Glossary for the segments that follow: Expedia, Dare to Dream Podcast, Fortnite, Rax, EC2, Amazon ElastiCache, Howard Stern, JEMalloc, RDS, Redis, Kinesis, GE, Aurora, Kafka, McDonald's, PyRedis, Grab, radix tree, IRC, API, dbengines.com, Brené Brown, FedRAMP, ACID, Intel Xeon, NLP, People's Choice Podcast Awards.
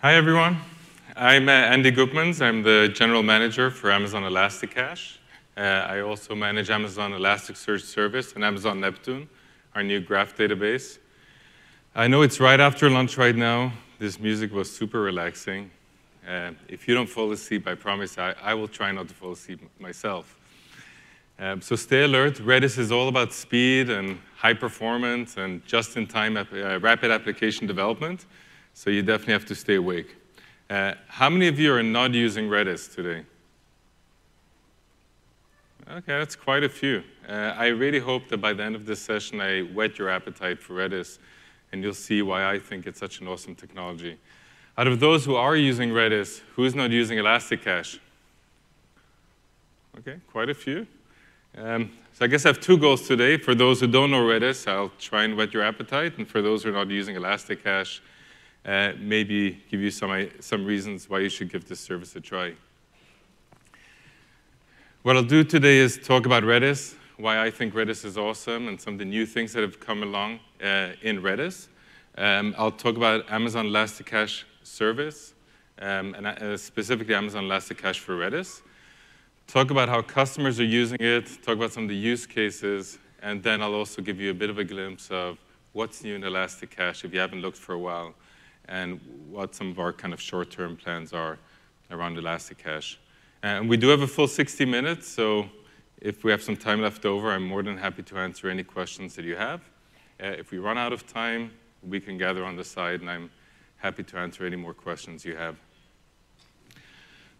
Hi, everyone. I'm Andy Gutmans. I'm the general manager for Amazon ElastiCache. I also manage Amazon Elasticsearch Service and Amazon Neptune, our new graph database. I know it's right after lunch right now. This music was super relaxing. If you don't fall asleep, I promise I will try not to fall asleep myself. So stay alert. Redis is all about speed and high performance and just-in-time rapid application development. So you definitely have to stay awake. How many of you are not using Redis today? OK, that's quite a few. I really hope that by the end of this session, I whet your appetite for Redis, and you'll see why I think it's such an awesome technology. Out of those who are using Redis, who's not using ElastiCache? OK, quite a few. So I guess I have two goals today. For those who don't know Redis, I'll try and whet your appetite. And for those who are not using ElastiCache, maybe give you some reasons why you should give this service a try. What I'll do today is talk about Redis, why I think Redis is awesome, and some of the new things that have come along in Redis. I'll talk about Amazon ElastiCache Service, and specifically Amazon ElastiCache for Redis. Talk about how customers are using it, talk about some of the use cases, and then I'll also give you a bit of a glimpse of what's new in ElastiCache if you haven't looked for a while, and what some of our kind of short-term plans are around ElastiCache. And we do have a full 60 minutes, so if we have some time left over, I'm more than happy to answer any questions that you have. If we run out of time, we can gather on the side, and I'm happy to answer any more questions you have.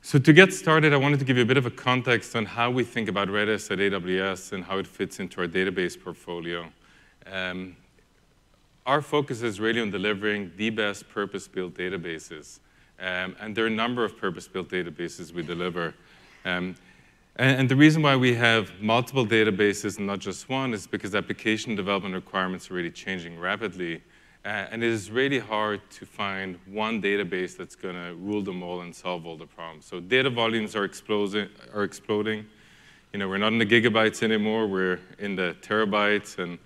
So to get started, I wanted to give you a bit of a context on how we think about Redis at AWS and how it fits into our database portfolio. Our focus is really on delivering the best purpose-built databases. And there are a number of purpose-built databases we deliver. And the reason why we have multiple databases and not just one is because application development requirements are really changing rapidly. And it is really hard to find one database that's going to rule them all and solve all the problems. So data volumes are exploding. You know, we're not in the gigabytes anymore. We're in the terabytes. And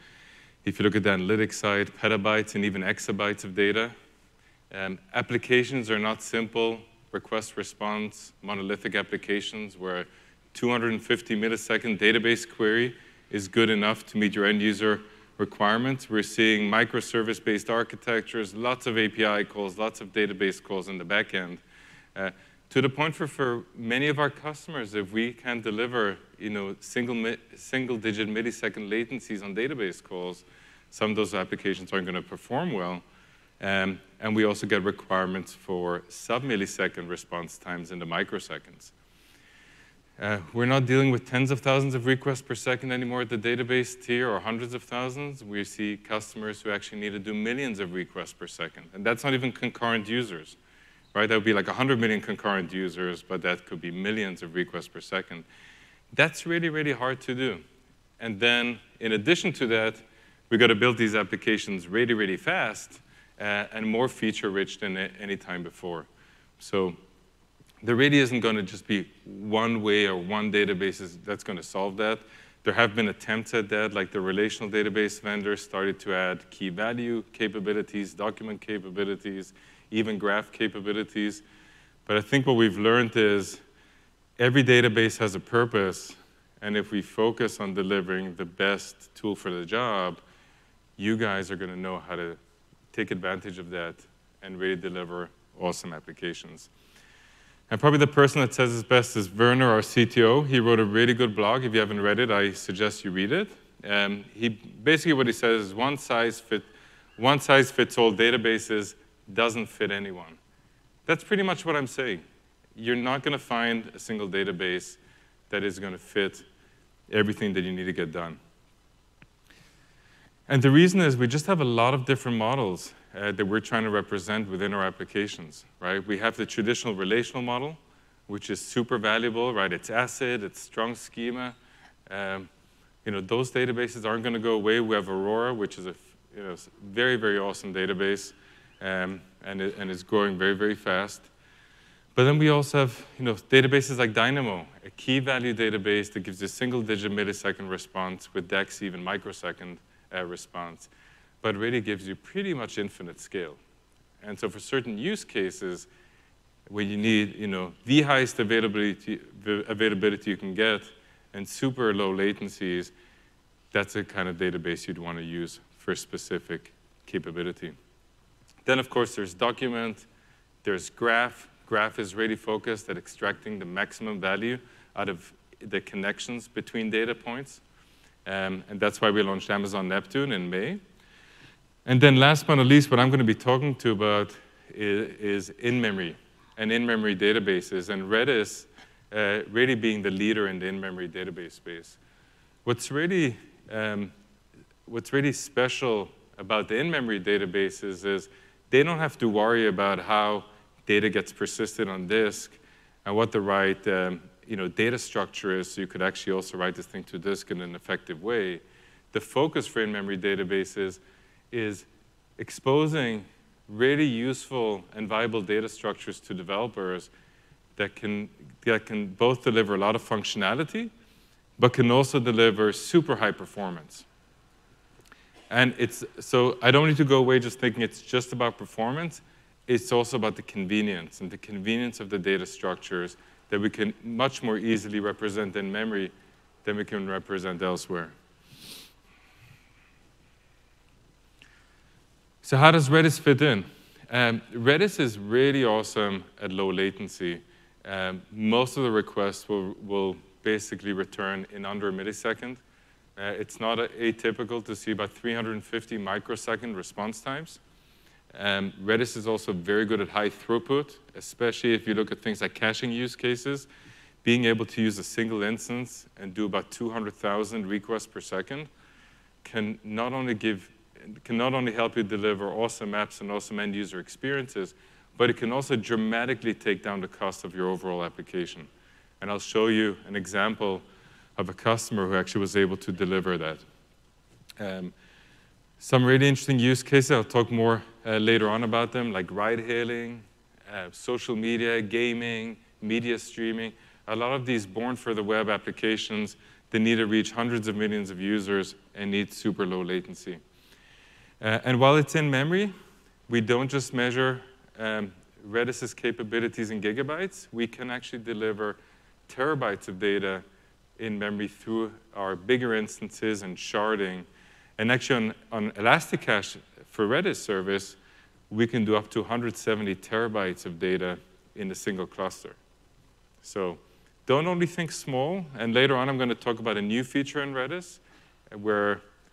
if you look at the analytics side, petabytes and even exabytes of data. Applications are not simple request-response monolithic applications where 250-millisecond database query is good enough to meet your end-user requirements. We're seeing microservice-based architectures, lots of API calls, lots of database calls in the back end. To the point for many of our customers, if we can deliver single-digit millisecond latencies on database calls, some of those applications aren't going to perform well. And we also get requirements for sub-millisecond response times in the microseconds. We're not dealing with tens of thousands of requests per second anymore at the database tier or hundreds of thousands. We see customers who actually need to do millions of requests per second. And that's not even concurrent users, right? That would be like 100 million concurrent users, but that could be millions of requests per second. That's really, really hard to do. And then in addition to that, we've got to build these applications really, really fast. And more feature-rich than any time before. So there really isn't going to just be one way or one database that's going to solve that. There have been attempts at that, like the relational database vendors started to add key value capabilities, document capabilities, even graph capabilities. But I think what we've learned is every database has a purpose. And if we focus on delivering the best tool for the job, you guys are going to know how to take advantage of that and really deliver awesome applications. And probably the person that says it best is Werner, our CTO. He wrote a really good blog. If you haven't read it, I suggest you read it. He basically what he says is one size fits all databases doesn't fit anyone. That's pretty much what I'm saying. You're not going to find a single database that is going to fit everything that you need to get done. And the reason is we just have a lot of different models that we're trying to represent within our applications, right? We have the traditional relational model, which is super valuable, right? It's ACID, it's strong schema. Those databases aren't going to go away. We have Aurora, which is a very, very awesome database, and it's growing very, very fast. But then we also have databases like Dynamo, a key value database that gives you single-digit millisecond response with DEX, even microsecond response, but really gives you pretty much infinite scale. And so for certain use cases where you need, the highest availability you can get and super low latencies, that's the kind of database you'd want to use for specific capability. Then, of course, there's document, there's graph. Graph is really focused at extracting the maximum value out of the connections between data points. And that's why we launched Amazon Neptune in May. And then last but not least, what I'm going to be talking to about is in-memory and in-memory databases, and Redis really being the leader in the in-memory database space. What's really special about the in-memory databases is they don't have to worry about how data gets persisted on disk and what the right data structure is, so you could actually also write this thing to disk in an effective way. The focus for in-memory databases is exposing really useful and viable data structures to developers that can both deliver a lot of functionality, but can also deliver super high performance. And so I don't need to go away just thinking it's just about performance. It's also about the convenience, and the convenience of the data structures that we can much more easily represent in memory than we can represent elsewhere. So how does Redis fit in? Redis is really awesome at low latency. Most of the requests will basically return in under a millisecond. It's not atypical to see about 350 microsecond response times. Redis is also very good at high throughput, especially if you look at things like caching use cases. Being able to use a single instance and do about 200,000 requests per second can not only help you deliver awesome apps and awesome end-user experiences, but it can also dramatically take down the cost of your overall application. And I'll show you an example of a customer who actually was able to deliver that. Some really interesting use cases, I'll talk more later on about them, like ride-hailing, social media, gaming, media streaming. A lot of these born for the web applications that need to reach hundreds of millions of users and need super low latency. And while it's in memory, we don't just measure Redis's capabilities in gigabytes. We can actually deliver terabytes of data in memory through our bigger instances and sharding. And actually on ElastiCache for Redis service, we can do up to 170 terabytes of data in a single cluster. So don't only think small. And later on, I'm going to talk about a new feature in Redis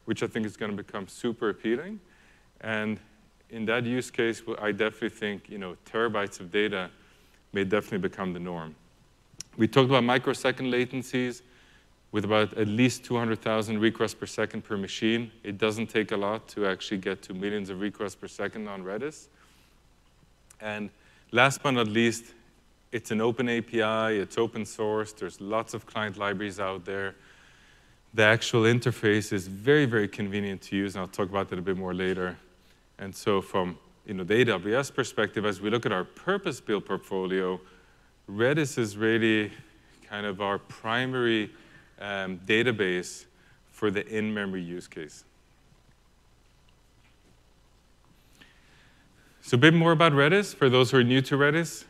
which I think is going to become super appealing. And in that use case, I definitely think terabytes of data may definitely become the norm. We talked about microsecond latencies with about at least 200,000 requests per second per machine. It doesn't take a lot to actually get to millions of requests per second on Redis. And last but not least, it's an open API. It's open source. There's lots of client libraries out there. The actual interface is very, very convenient to use, and I'll talk about that a bit more later. And so from the AWS perspective, as we look at our purpose-built portfolio, Redis is really kind of our primary database for the in-memory use case. So a bit more about Redis. For those who are new to Redis,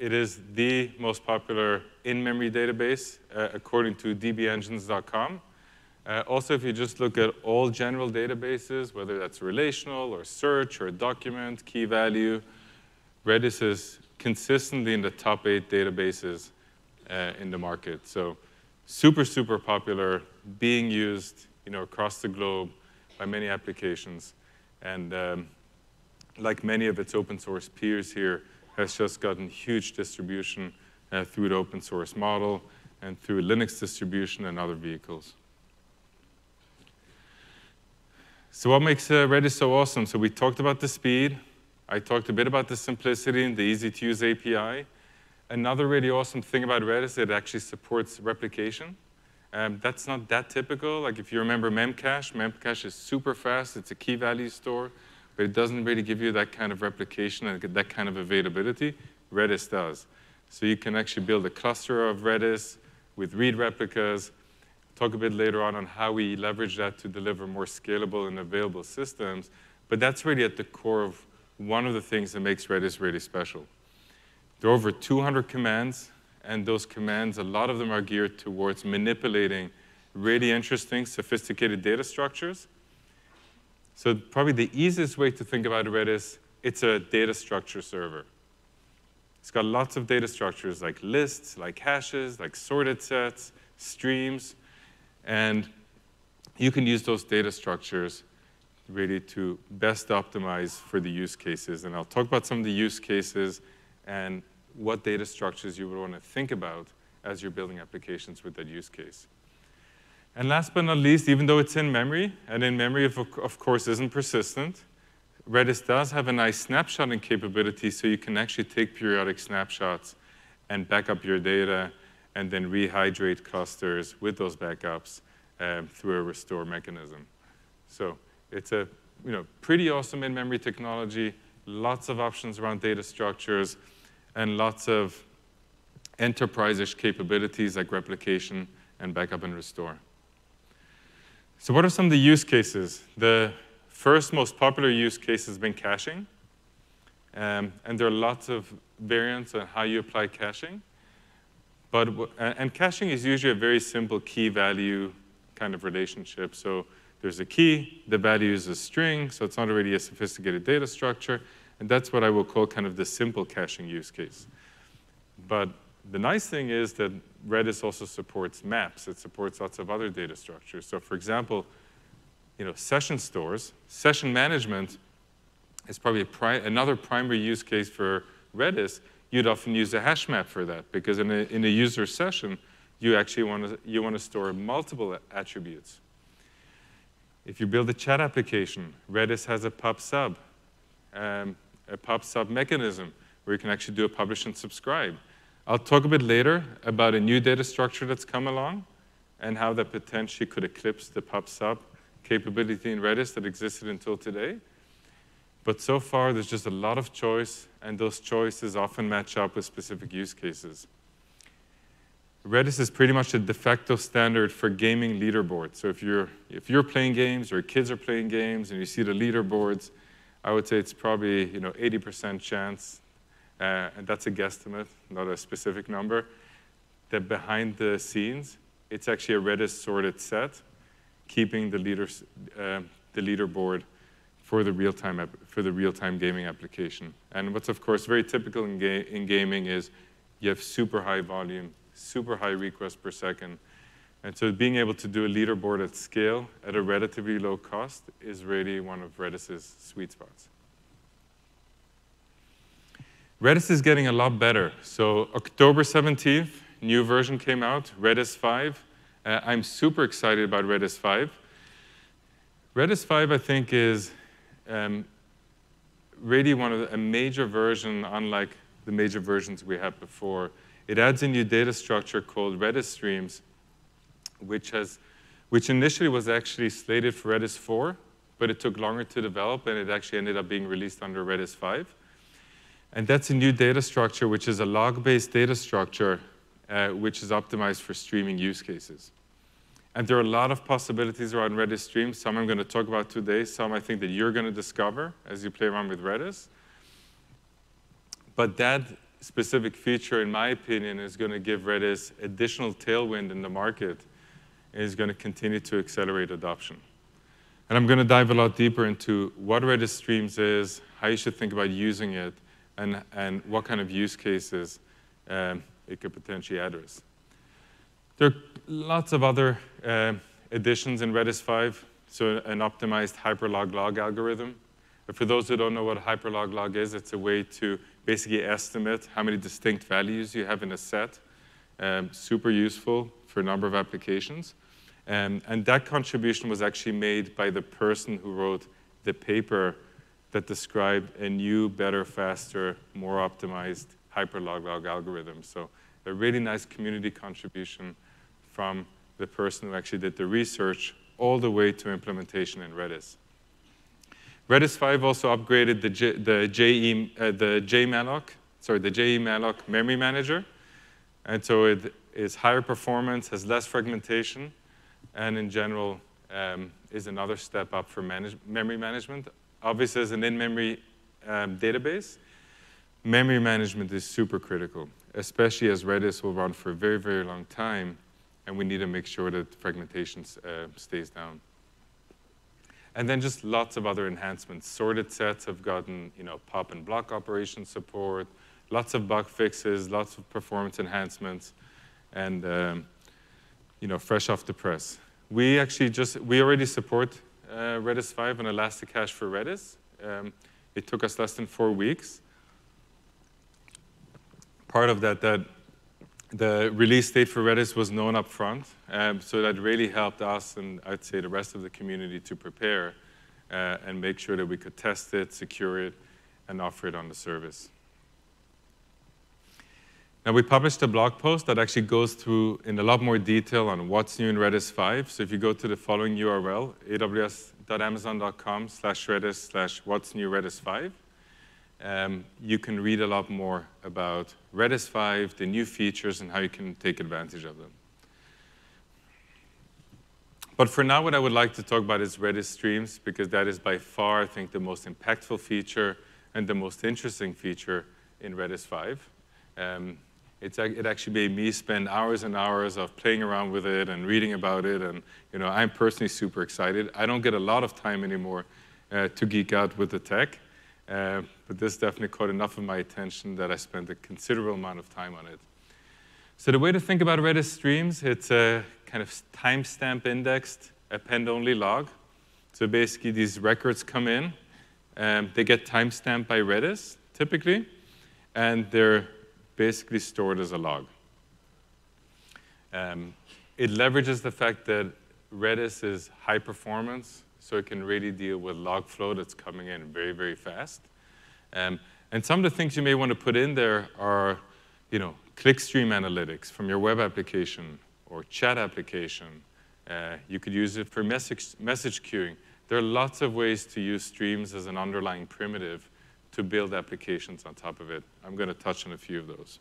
it is the most popular in-memory database, according to dbengines.com. Also, if you just look at all general databases, whether that's relational or search or document, key value, Redis is consistently in the top 8 databases in the market. So super, super popular, being used across the globe by many applications. And like many of its open source peers here, has just gotten huge distribution through the open source model and through Linux distribution and other vehicles. So what makes Redis so awesome? So we talked about the speed. I talked a bit about the simplicity and the easy-to-use API. Another really awesome thing about Redis, it actually supports replication. That's not that typical. Like if you remember Memcache, Memcache is super fast. It's a key value store. But it doesn't really give you that kind of replication and that kind of availability. Redis does. So you can actually build a cluster of Redis with read replicas. Talk a bit later on how we leverage that to deliver more scalable and available systems. But that's really at the core of one of the things that makes Redis really special. There are over 200 commands, and those commands, a lot of them are geared towards manipulating really interesting, sophisticated data structures. So probably the easiest way to think about Redis, it's a data structure server. It's got lots of data structures like lists, like hashes, like sorted sets, streams. And you can use those data structures really to best optimize for the use cases. And I'll talk about some of the use cases and what data structures you would want to think about as you're building applications with that use case. And last but not least, even though it's in memory, and in memory, of course, isn't persistent, Redis does have a nice snapshotting capability, so you can actually take periodic snapshots and back up your data and then rehydrate clusters with those backups through a restore mechanism. So it's a pretty awesome in-memory technology, lots of options around data structures, and lots of enterprise-ish capabilities like replication and backup and restore. So what are some of the use cases? The first most popular use case has been caching. And there are lots of variants on how you apply caching. And caching is usually a very simple key-value kind of relationship. So there's a key, the value is a string, so it's not already a sophisticated data structure. And that's what I will call kind of the simple caching use case. But the nice thing is that Redis also supports maps. It supports lots of other data structures. So for example, session stores, session management is probably another primary use case for Redis. You'd often use a hash map for that, because in a user session, you actually want to store multiple attributes. If you build a chat application, Redis has a pub sub mechanism where you can actually do a publish and subscribe. I'll talk a bit later about a new data structure that's come along and how that potentially could eclipse the pub sub capability in Redis that existed until today. But so far, there's just a lot of choice, and those choices often match up with specific use cases. Redis is pretty much a de facto standard for gaming leaderboards. So if you're playing games, or your kids are playing games, and you see the leaderboards, I would say it's probably 80% chance, and that's a guesstimate, not a specific number, that behind the scenes, it's actually a Redis sorted set, keeping the leaderboard for the real-time gaming application. And what's of course very typical in gaming is you have super high volume, super high requests per second, and so being able to do a leaderboard at scale at a relatively low cost is really one of Redis's sweet spots. Redis is getting a lot better. So October 17th, new version came out, Redis 5. I'm super excited about Redis 5. Redis 5, I think, is really a major version, unlike the major versions we had before. It adds a new data structure called Redis Streams, which initially was actually slated for Redis 4, but it took longer to develop, and it actually ended up being released under Redis 5. And that's a new data structure, which is a log-based data structure, which is optimized for streaming use cases. And there are a lot of possibilities around Redis Streams. Some I'm going to talk about today, some I think that you're going to discover as you play around with Redis. But that specific feature, in my opinion, is going to give Redis additional tailwind in the market, is going to continue to accelerate adoption. And I'm going to dive a lot deeper into what Redis Streams is, how you should think about using it, and what kind of use cases it could potentially address. There are lots of other additions in Redis 5, so an optimized hyperloglog algorithm. But for those who don't know what hyperloglog is, it's a way to basically estimate how many distinct values you have in a set. Super useful for a number of applications. And that contribution was actually made by the person who wrote the paper that described a new, better, faster, more optimized hyperloglog algorithm. So a really nice community contribution from the person who actually did the research all the way to implementation in Redis. Redis 5 also upgraded the JEMalloc memory manager. And so it is higher performance, has less fragmentation, and in general is another step up for memory management. Obviously, as an in-memory database, memory management is super critical, especially as Redis will run for a very, very long time, and we need to make sure that fragmentation stays down. And then just lots of other enhancements. Sorted sets have gotten, you know, pop and block operation support, lots of bug fixes, lots of performance enhancements, and you know, fresh off the press. We actually we already support Redis 5 and ElastiCache for Redis. It took us less than 4 weeks. Part of that the release date for Redis was known up front, so that really helped us and I'd say the rest of the community to prepare and make sure that we could test it, secure it, and offer it on the service. Now, we published a blog post that actually goes through in a lot more detail on what's new in Redis 5. So if you go to the following URL, aws.amazon.com/redis/what's-new-redis5, you can read a lot more about Redis 5, the new features, and how you can take advantage of them. But for now, what I would like to talk about is Redis Streams, because that is by far, I think, the most impactful feature and the most interesting feature in Redis 5. It actually made me spend hours and hours of playing around with it and reading about it, and you know, I'm personally super excited. I don't get a lot of time anymore to geek out with the tech. But this definitely caught enough of my attention that I spent a considerable amount of time on it. So the way to think about Redis Streams, it's a kind of timestamp indexed append-only log. So basically, these records come in. They get timestamped by Redis, typically, and they're basically stored as a log. It leverages the fact that Redis is high performance, so it can really deal with log flow that's coming in very, very fast. And some of the things you may want to put in there are, you know, clickstream analytics from your web application or chat application. You could use it for message queuing. There are lots of ways to use streams as an underlying primitive to build applications on top of it. I'm going to touch on a few of those.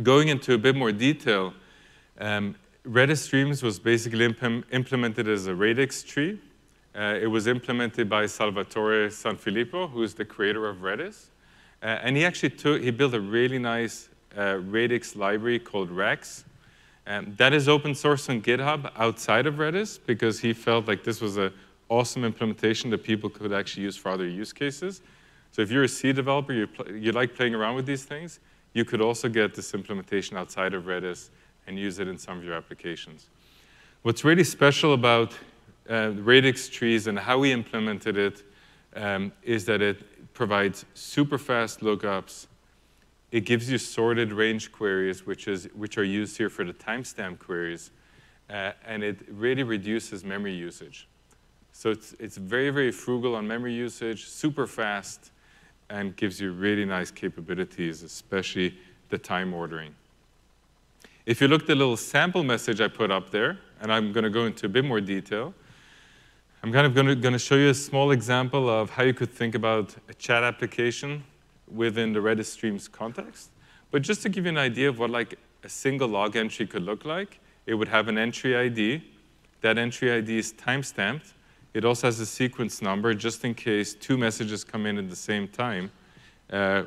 Going into a bit more detail, Redis Streams was basically implemented as a radix tree. It was implemented by Salvatore Sanfilippo, who is the creator of Redis. And he actually built a really nice radix library called Rax. That is open source on GitHub outside of Redis, because he felt like this was an awesome implementation that people could actually use for other use cases. So if you're a C developer, you like playing around with these things, you could also get this implementation outside of Redis and use it in some of your applications. What's really special about radix trees and how we implemented it is that it provides super fast lookups. It gives you sorted range queries, which are used here for the timestamp queries, and it really reduces memory usage. So it's very, very frugal on memory usage, super fast, and gives you really nice capabilities, especially the time ordering. If you look at the little sample message I put up there, and I'm going to go into a bit more detail, I'm kind of going to show you a small example of how you could think about a chat application within the Redis Streams context. But just to give you an idea of what like a single log entry could look like, it would have an entry ID. That entry ID is timestamped. It also has a sequence number, just in case two messages come in at the same time.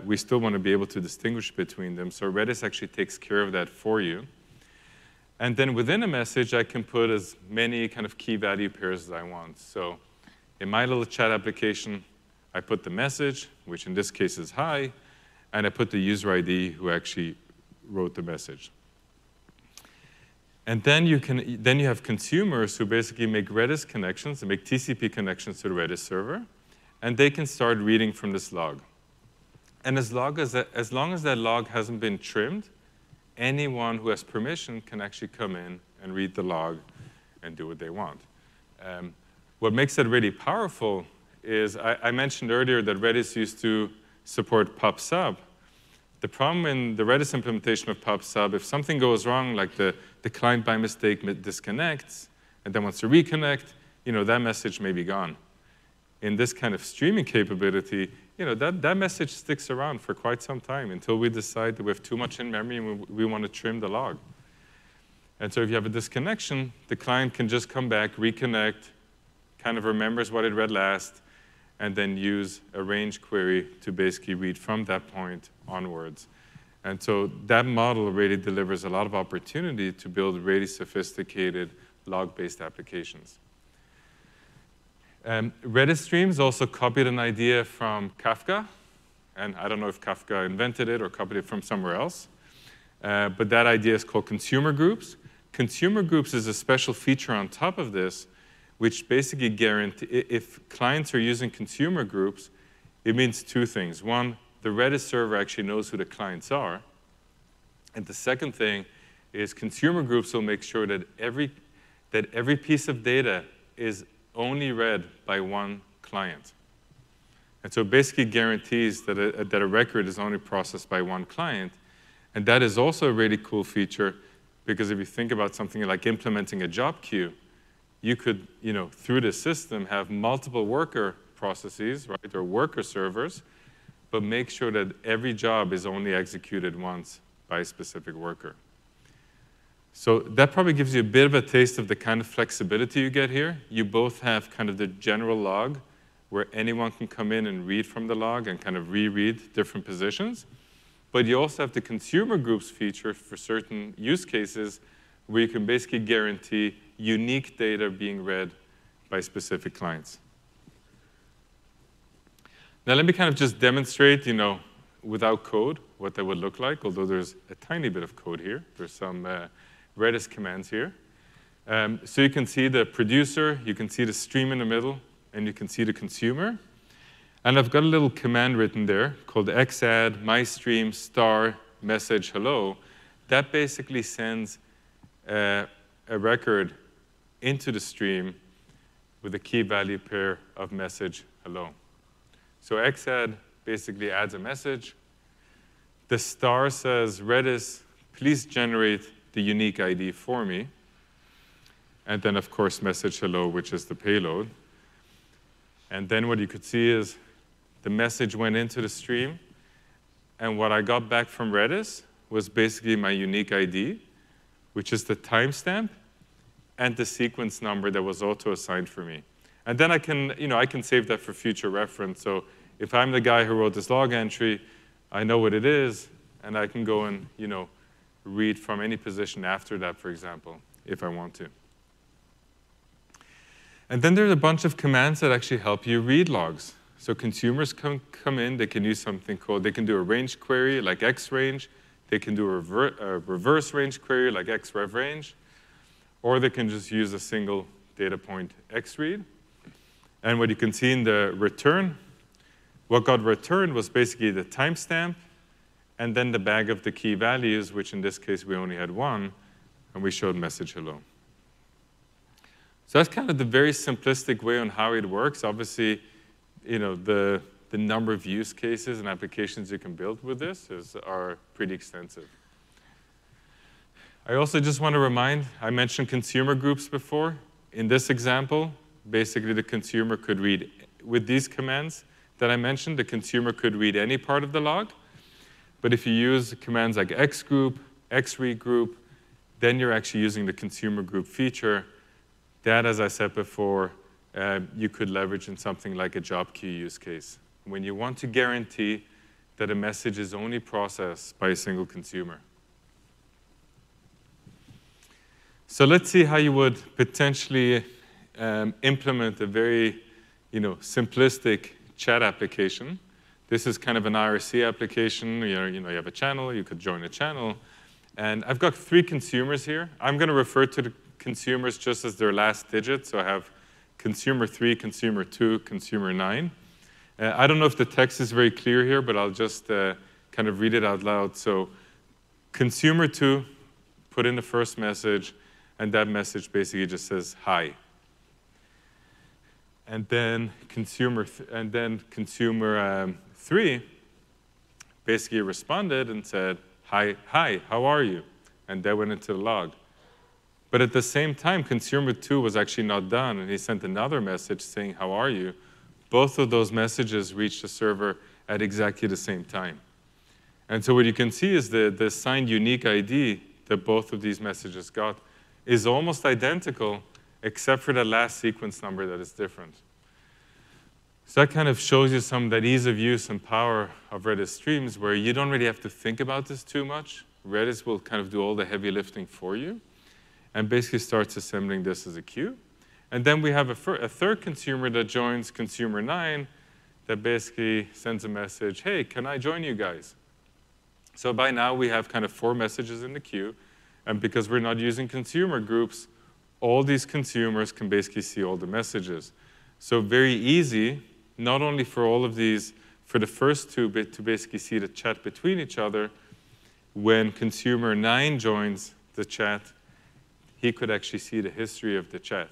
We still want to be able to distinguish between them. So Redis actually takes care of that for you. And then within a message, I can put as many kind of key value pairs as I want. So in my little chat application, I put the message, which in this case is hi, and I put the user ID who actually wrote the message. And then you have consumers who basically make Redis connections and make TCP connections to the Redis server, and they can start reading from this log. And as long as that log hasn't been trimmed, anyone who has permission can actually come in and read the log and do what they want. What makes it really powerful is I mentioned earlier that Redis used to support pub/sub. The problem in the Redis implementation of pub/sub, if something goes wrong, like the client by mistake disconnects and then wants to reconnect, you know, that message may be gone. In this kind of streaming capability, you know, that message sticks around for quite some time until we decide that we have too much in memory and we want to trim the log. And so if you have a disconnection, the client can just come back, reconnect, kind of remembers what it read last, and then use a range query to basically read from that point onwards. And so that model really delivers a lot of opportunity to build really sophisticated log-based applications. Redis streams also copied an idea from Kafka, and I don't know if Kafka invented it or copied it from somewhere else, but that idea is called consumer groups. Consumer groups is a special feature on top of this, which basically guarantees if clients are using consumer groups, it means two things. One, the Redis server actually knows who the clients are. And the second thing is consumer groups will make sure that every piece of data is only read by one client. And so it basically guarantees that a record is only processed by one client. And that is also a really cool feature, because if you think about something like implementing a job queue, you could, through the system, have multiple worker processes, right, or worker servers, but make sure that every job is only executed once by a specific worker. So that probably gives you a bit of a taste of the kind of flexibility you get here. You both have kind of the general log, where anyone can come in and read from the log and kind of reread different positions. But you also have the consumer groups feature for certain use cases where you can basically guarantee unique data being read by specific clients. Now let me kind of just demonstrate, without code, what that would look like, although there's a tiny bit of code here. There's some Redis commands here. So you can see the producer, you can see the stream in the middle, and you can see the consumer. And I've got a little command written there called xadd mystream star message hello. That basically sends a record into the stream with a key value pair of message hello. So xadd basically adds a message. The star says, Redis, please generate the unique ID for me. And then, of course, message hello, which is the payload. And then what you could see is the message went into the stream. And what I got back from Redis was basically my unique ID, which is the timestamp and the sequence number that was auto-assigned for me. And then I can, I can save that for future reference. So if I'm the guy who wrote this log entry, I know what it is, and I can go and, read from any position after that, for example, if I want to. And then there's a bunch of commands that actually help you read logs. So consumers can come in, they can use something called, they can do a range query like xrange. They can do a reverse range query like xrev range, or they can just use a single data point xread. And what you can see in the return, what got returned was basically the timestamp and then the bag of the key values, which in this case we only had one, and we showed message hello. So that's kind of the very simplistic way on how it works. Obviously, the number of use cases and applications you can build with this are pretty extensive. I also just want to remind, I mentioned consumer groups before. In this example, basically the consumer could read, with these commands that I mentioned, the consumer could read any part of the log. But if you use commands like xgroup, xregroup, then you're actually using the consumer group feature. That, as I said before, you could leverage in something like a job queue use case, when you want to guarantee that a message is only processed by a single consumer. So let's see how you would potentially implement a very simplistic chat application. This is kind of an IRC application. You have a channel, you could join a channel. And I've got three consumers here. I'm going to refer to the consumers just as their last digit. So I have consumer 3, consumer 2, consumer 9. I don't know if the text is very clear here, but I'll just kind of read it out loud. So consumer 2 put in the first message, and that message basically just says hi. And then consumer 3 basically responded and said, hi, how are you? And that went into the log. But at the same time, consumer 2 was actually not done, and he sent another message saying, how are you? Both of those messages reached the server at exactly the same time. And so what you can see is the assigned unique ID that both of these messages got is almost identical, except for the last sequence number that is different. So that kind of shows you some that ease of use and power of Redis streams, where you don't really have to think about this too much. Redis will kind of do all the heavy lifting for you and basically starts assembling this as a queue. And then we have a third consumer that joins consumer 9 that basically sends a message, hey, can I join you guys? So by now, we have kind of 4 messages in the queue. And because we're not using consumer groups, all these consumers can basically see all the messages. So very easy, not only for all of these, for the first two to basically see the chat between each other. When consumer 9 joins the chat, he could actually see the history of the chat.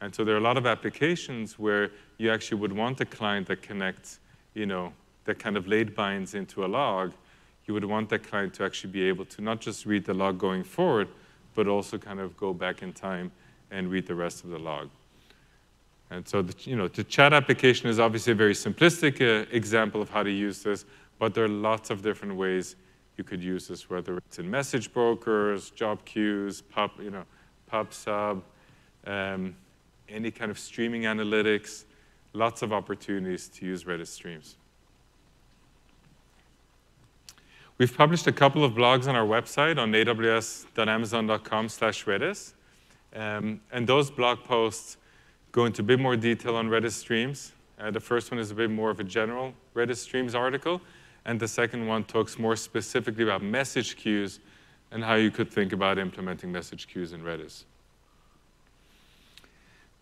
And so there are a lot of applications where you actually would want a client that connects, you know, that kind of late binds into a log. You would want that client to actually be able to not just read the log going forward, but also kind of go back in time and read the rest of the log. And so the, you know, the chat application is obviously a very simplistic example of how to use this, but there are lots of different ways you could use this, whether it's in message brokers, job queues, pub, you know, pub sub, any kind of streaming analytics, lots of opportunities to use Redis streams. We've published a couple of blogs on our website on aws.amazon.com/Redis. And those blog posts go into a bit more detail on Redis streams. The first one is a bit more of a general Redis streams article. And the second one talks more specifically about message queues and how you could think about implementing message queues in Redis.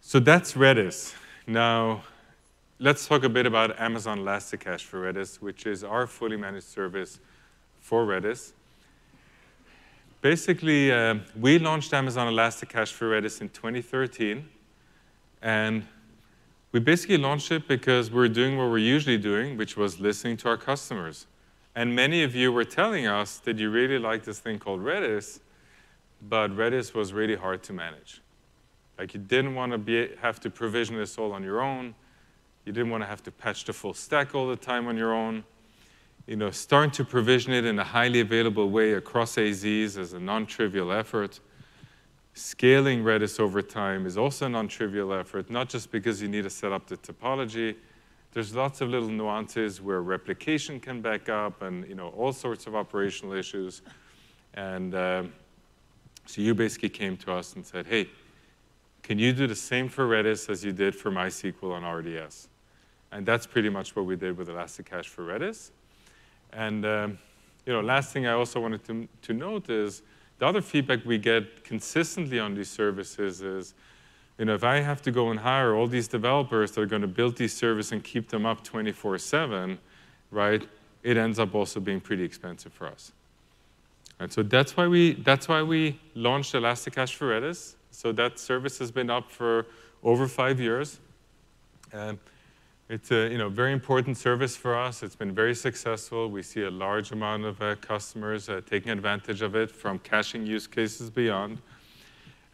So that's Redis. Now, let's talk a bit about Amazon ElastiCache for Redis, which is our fully managed service for Redis. Basically, we launched Amazon ElastiCache for Redis in 2013. And we basically launched it because we're doing what we're usually doing, which was listening to our customers. And many of you were telling us that you really like this thing called Redis, but Redis was really hard to manage. Like, you didn't want to have to provision this all on your own. You didn't want to have to patch the full stack all the time on your own. You know, starting to provision it in a highly available way across AZs is a non-trivial effort. Scaling Redis over time is also a non-trivial effort, not just because you need to set up the topology. There's lots of little nuances where replication can back up and, you know, all sorts of operational issues. And so you basically came to us and said, hey, can you do the same for Redis as you did for MySQL on RDS? And that's pretty much what we did with ElastiCache for Redis. And you know, last thing I also wanted to note is the other feedback we get consistently on these services is, you know, if I have to go and hire all these developers that are going to build these services and keep them up 24/7, right, it ends up also being pretty expensive for us. And so that's why we launched ElastiCache for Redis. So that service has been up for over 5 years. It's a, you know, very important service for us. It's been very successful. We see a large amount of customers taking advantage of it, from caching use cases beyond.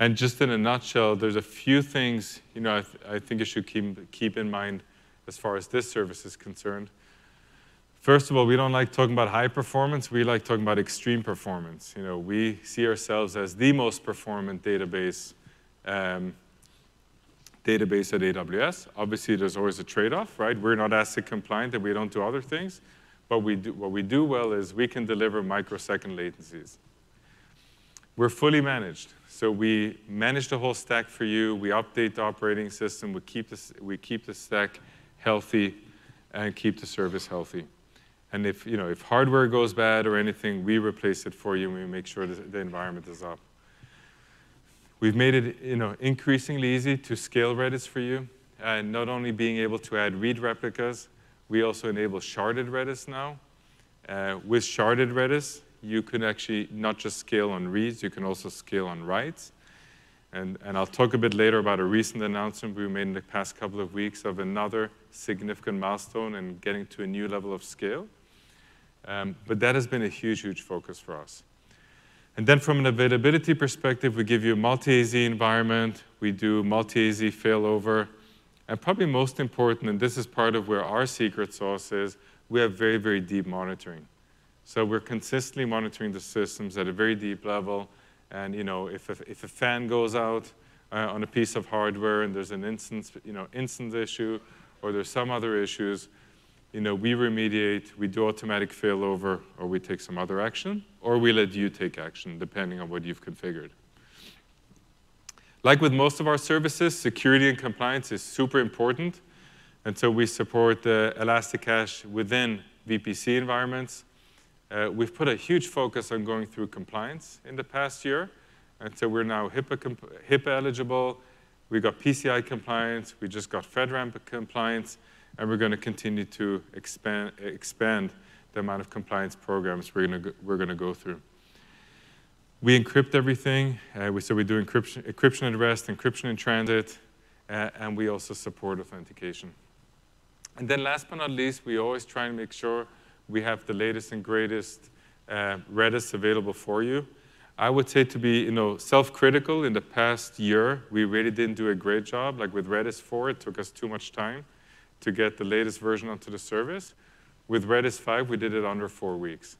And just in a nutshell, there's a few things, you know, I think you should keep in mind as far as this service is concerned. First of all, we don't like talking about high performance. We like talking about extreme performance. You know, we see ourselves as the most performant database at AWS. Obviously, there's always a trade-off, right? We're not ACID compliant and we don't do other things. But we do, what we do well is we can deliver microsecond latencies. We're fully managed. So we manage the whole stack for you. We update the operating system. We keep the stack healthy and keep the service healthy. And if, you know, if hardware goes bad or anything, we replace it for you and we make sure that the environment is up. We've made it, you know, increasingly easy to scale Redis for you, and not only being able to add read replicas, we also enable sharded Redis now. With sharded Redis, you can actually not just scale on reads, you can also scale on writes. And I'll talk a bit later about a recent announcement we made in the past couple of weeks of another significant milestone and getting to a new level of scale. But that has been a huge, huge focus for us. And then from an availability perspective, we give you a multi-AZ environment. We do multi-AZ failover. And probably most important, and this is part of where our secret sauce is, we have very, very deep monitoring. So we're consistently monitoring the systems at a very deep level. And, you know, if a fan goes out on a piece of hardware and there's an instance issue, or there's some other issues, we remediate, we do automatic failover, or we take some other action, or we let you take action, depending on what you've configured. Like with most of our services, security and compliance is super important. And so we support ElastiCache within VPC environments. We've put a huge focus on going through compliance in the past year. And so we're now HIPAA eligible. We got PCI compliance. We just got FedRAMP compliance. And we're going to continue to expand the amount of compliance programs we're going to go through. We encrypt everything. So we do encryption at rest, encryption in transit, and we also support authentication. And then last but not least, we always try and make sure we have the latest and greatest Redis available for you. I would say, to be self-critical, in the past year, we really didn't do a great job. Like with Redis 4, it took us too much time to get the latest version onto the service. With Redis 5, we did it under 4 weeks.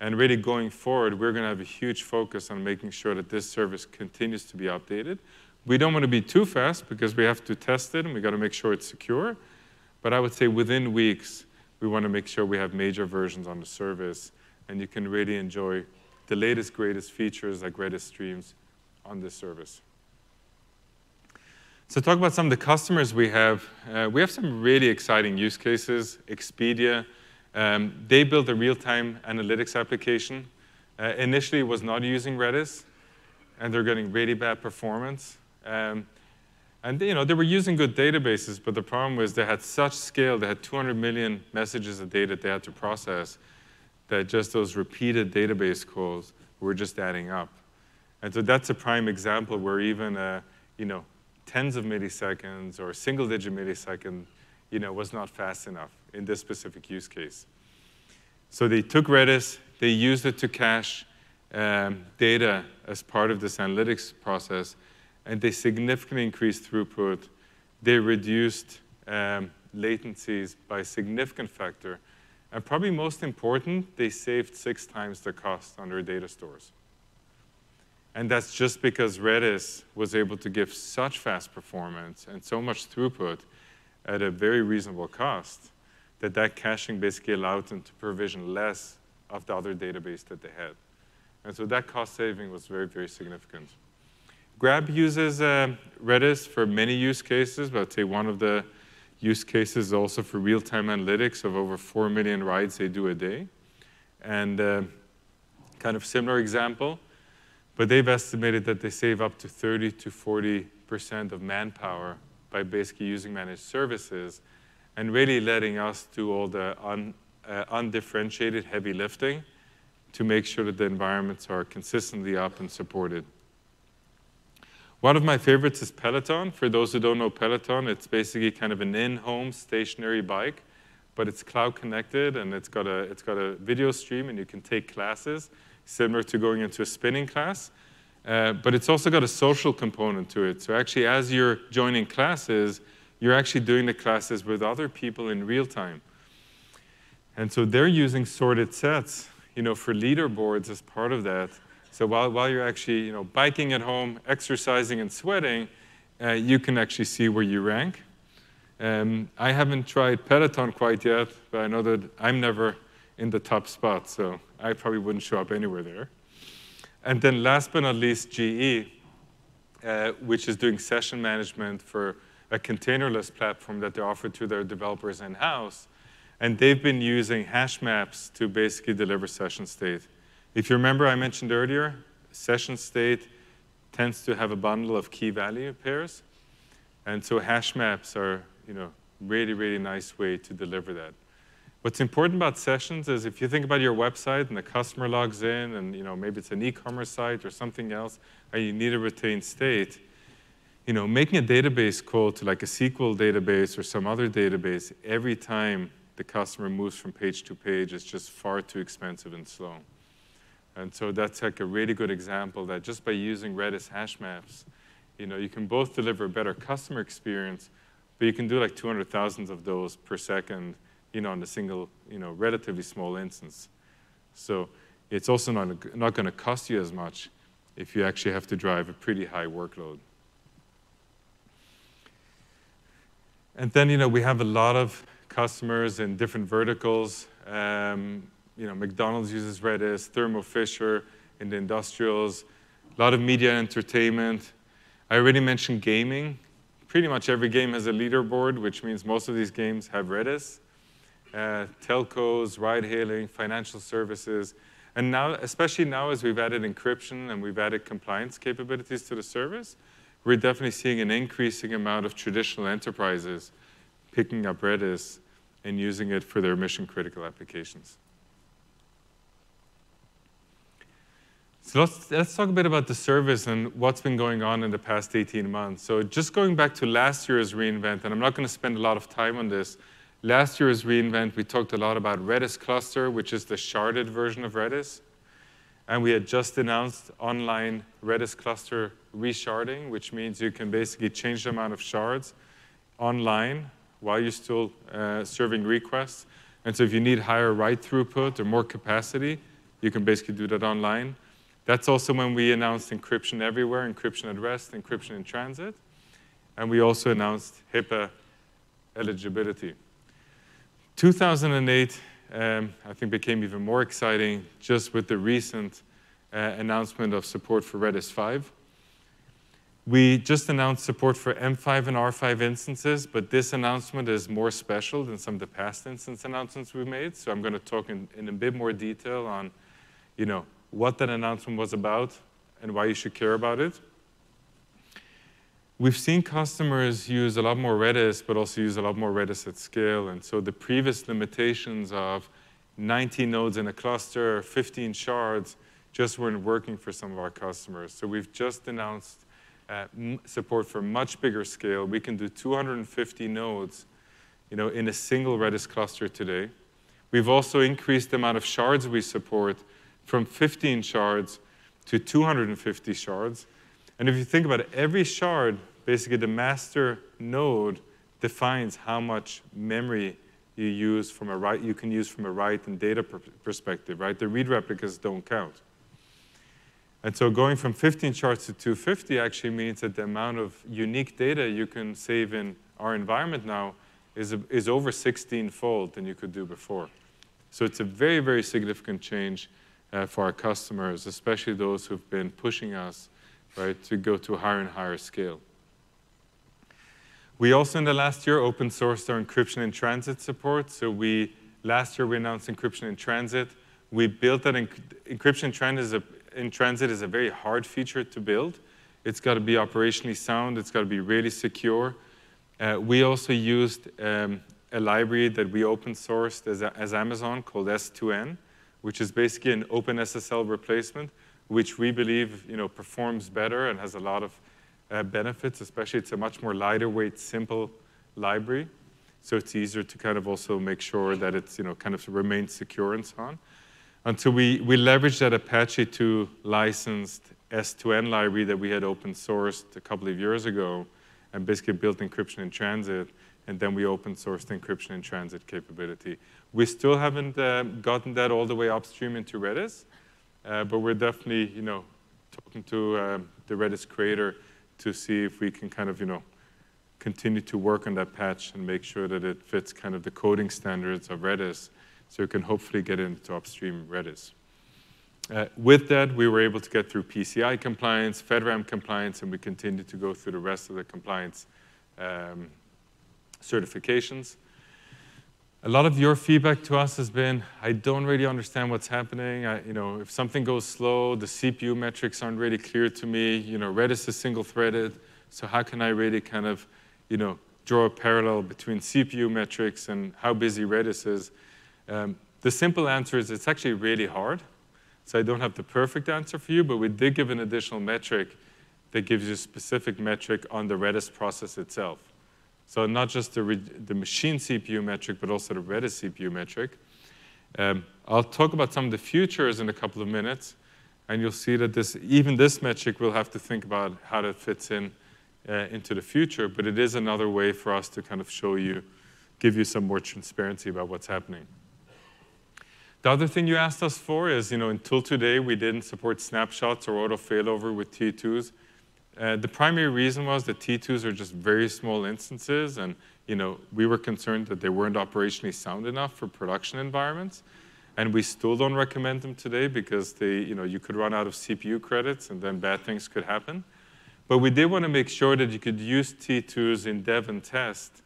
And really going forward, we're going to have a huge focus on making sure that this service continues to be updated. We don't want to be too fast because we have to test it and we've got to make sure it's secure. But I would say within weeks, we want to make sure we have major versions on the service and you can really enjoy the latest, greatest features like Redis streams on this service. So talk about some of the customers we have. We have some really exciting use cases. Expedia, they built a real-time analytics application. Initially, it was not using Redis, and they're getting really bad performance. And they were using good databases, but the problem was they had such scale, they had 200 million messages a day that they had to process, that just those repeated database calls were just adding up. And so that's a prime example where even tens of milliseconds or single-digit millisecond, was not fast enough in this specific use case. So they took Redis, they used it to cache data as part of this analytics process, and they significantly increased throughput. They reduced latencies by a significant factor, and probably most important, they saved 6 times the cost on their data stores. And that's just because Redis was able to give such fast performance and so much throughput at a very reasonable cost that that caching basically allowed them to provision less of the other database that they had. And so that cost saving was very, very significant. Grab uses Redis for many use cases, but I'd say one of the use cases is also for real-time analytics of over 4 million rides they do a day. And kind of similar example. But they've estimated that they save up to 30 to 40% of manpower by basically using managed services and really letting us do all the undifferentiated heavy lifting to make sure that the environments are consistently up and supported. One of my favorites is Peloton. For those who don't know Peloton, it's basically kind of an in-home stationary bike, but it's cloud-connected, and it's got a video stream, and you can take classes, similar to going into a spinning class. But it's also got a social component to it. So actually, as you're joining classes, you're actually doing the classes with other people in real time. And so they're using sorted sets for leaderboards as part of that. So while you're actually biking at home, exercising and sweating, you can actually see where you rank. I haven't tried Peloton quite yet, but I know that I'm never in the top spot, so I probably wouldn't show up anywhere there. And then last but not least, GE, which is doing session management for a containerless platform that they offer to their developers in-house. And they've been using hash maps to basically deliver session state. If you remember, I mentioned earlier, session state tends to have a bundle of key value pairs. And so hash maps are really, really nice way to deliver that. What's important about sessions is if you think about your website and the customer logs in and maybe it's an e-commerce site or something else and you need to retain state, making a database call to like a SQL database or some other database every time the customer moves from page to page is just far too expensive and slow. And so that's like a really good example that just by using Redis hash maps, you can both deliver a better customer experience, but you can do like 200,000 of those per second on a single, relatively small instance. So it's also not going to cost you as much if you actually have to drive a pretty high workload. And then, we have a lot of customers in different verticals. McDonald's uses Redis, Thermo Fisher in the industrials, a lot of media and entertainment. I already mentioned gaming. Pretty much every game has a leaderboard, which means most of these games have Redis. Telcos, ride-hailing, financial services. And now, especially now as we've added encryption and we've added compliance capabilities to the service, we're definitely seeing an increasing amount of traditional enterprises picking up Redis and using it for their mission-critical applications. So let's talk a bit about the service and what's been going on in the past 18 months. So just going back to last year's reInvent, and I'm not going to spend a lot of time on this. Last year's reInvent, we talked a lot about Redis Cluster, which is the sharded version of Redis. And we had just announced online Redis Cluster resharding, which means you can basically change the amount of shards online while you're still serving requests. And so if you need higher write throughput or more capacity, you can basically do that online. That's also when we announced encryption everywhere, encryption at rest, encryption in transit. And we also announced HIPAA eligibility. 2008, I think, became even more exciting just with the recent announcement of support for Redis 5. We just announced support for M5 and R5 instances, but this announcement is more special than some of the past instance announcements we've made. So I'm going to talk in a bit more detail on what that announcement was about and why you should care about it. We've seen customers use a lot more Redis, but also use a lot more Redis at scale. And so the previous limitations of 90 nodes in a cluster, 15 shards, just weren't working for some of our customers. So we've just announced support for much bigger scale. We can do 250 nodes in a single Redis cluster today. We've also increased the amount of shards we support from 15 shards to 250 shards. And if you think about it, every shard, basically the master node defines how much memory you can use from a write and data perspective, right? The read replicas don't count. And so going from 15 shards to 250 actually means that the amount of unique data you can save in our environment now is over 16-fold than you could do before. So it's a very, very significant change for our customers, especially those who've been pushing us to go to higher and higher scale. We also, in the last year, open sourced our encryption in transit support. So last year we announced encryption in transit. We built that encryption in transit is a very hard feature to build. It's got to be operationally sound. It's got to be really secure. We also used a library that we open sourced as Amazon called S2N, which is basically an OpenSSL replacement, which we believe performs better and has a lot of benefits, especially it's a much more lighter weight, simple library. So it's easier to kind of also make sure that it's kind of remains secure and so on. And so we leveraged that Apache 2 licensed S2N library that we had open sourced a couple of years ago and basically built encryption in transit, and then we open sourced encryption in transit capability. We still haven't gotten that all the way upstream into Redis, but we're definitely, talking to the Redis creator to see if we can kind of, continue to work on that patch and make sure that it fits kind of the coding standards of Redis so it can hopefully get into upstream Redis. With that, we were able to get through PCI compliance, FedRAMP compliance, and we continue to go through the rest of the compliance certifications. A lot of your feedback to us has been, I don't really understand what's happening. If something goes slow, the CPU metrics aren't really clear to me. Redis is single-threaded, so how can I really kind of, draw a parallel between CPU metrics and how busy Redis is? The simple answer is it's actually really hard. So I don't have the perfect answer for you, but we did give an additional metric that gives you a specific metric on the Redis process itself. So not just the machine CPU metric, but also the Redis CPU metric. I'll talk about some of the futures in a couple of minutes, and you'll see that even this metric, we'll have to think about how that fits in into the future, but it is another way for us to kind of show you, give you some more transparency about what's happening. The other thing you asked us for is, until today, we didn't support snapshots or auto failover with T2s. The primary reason was that T2s are just very small instances, and we were concerned that they weren't operationally sound enough for production environments. And we still don't recommend them today because they, you could run out of CPU credits and then bad things could happen. But we did want to make sure that you could use T2s in dev and test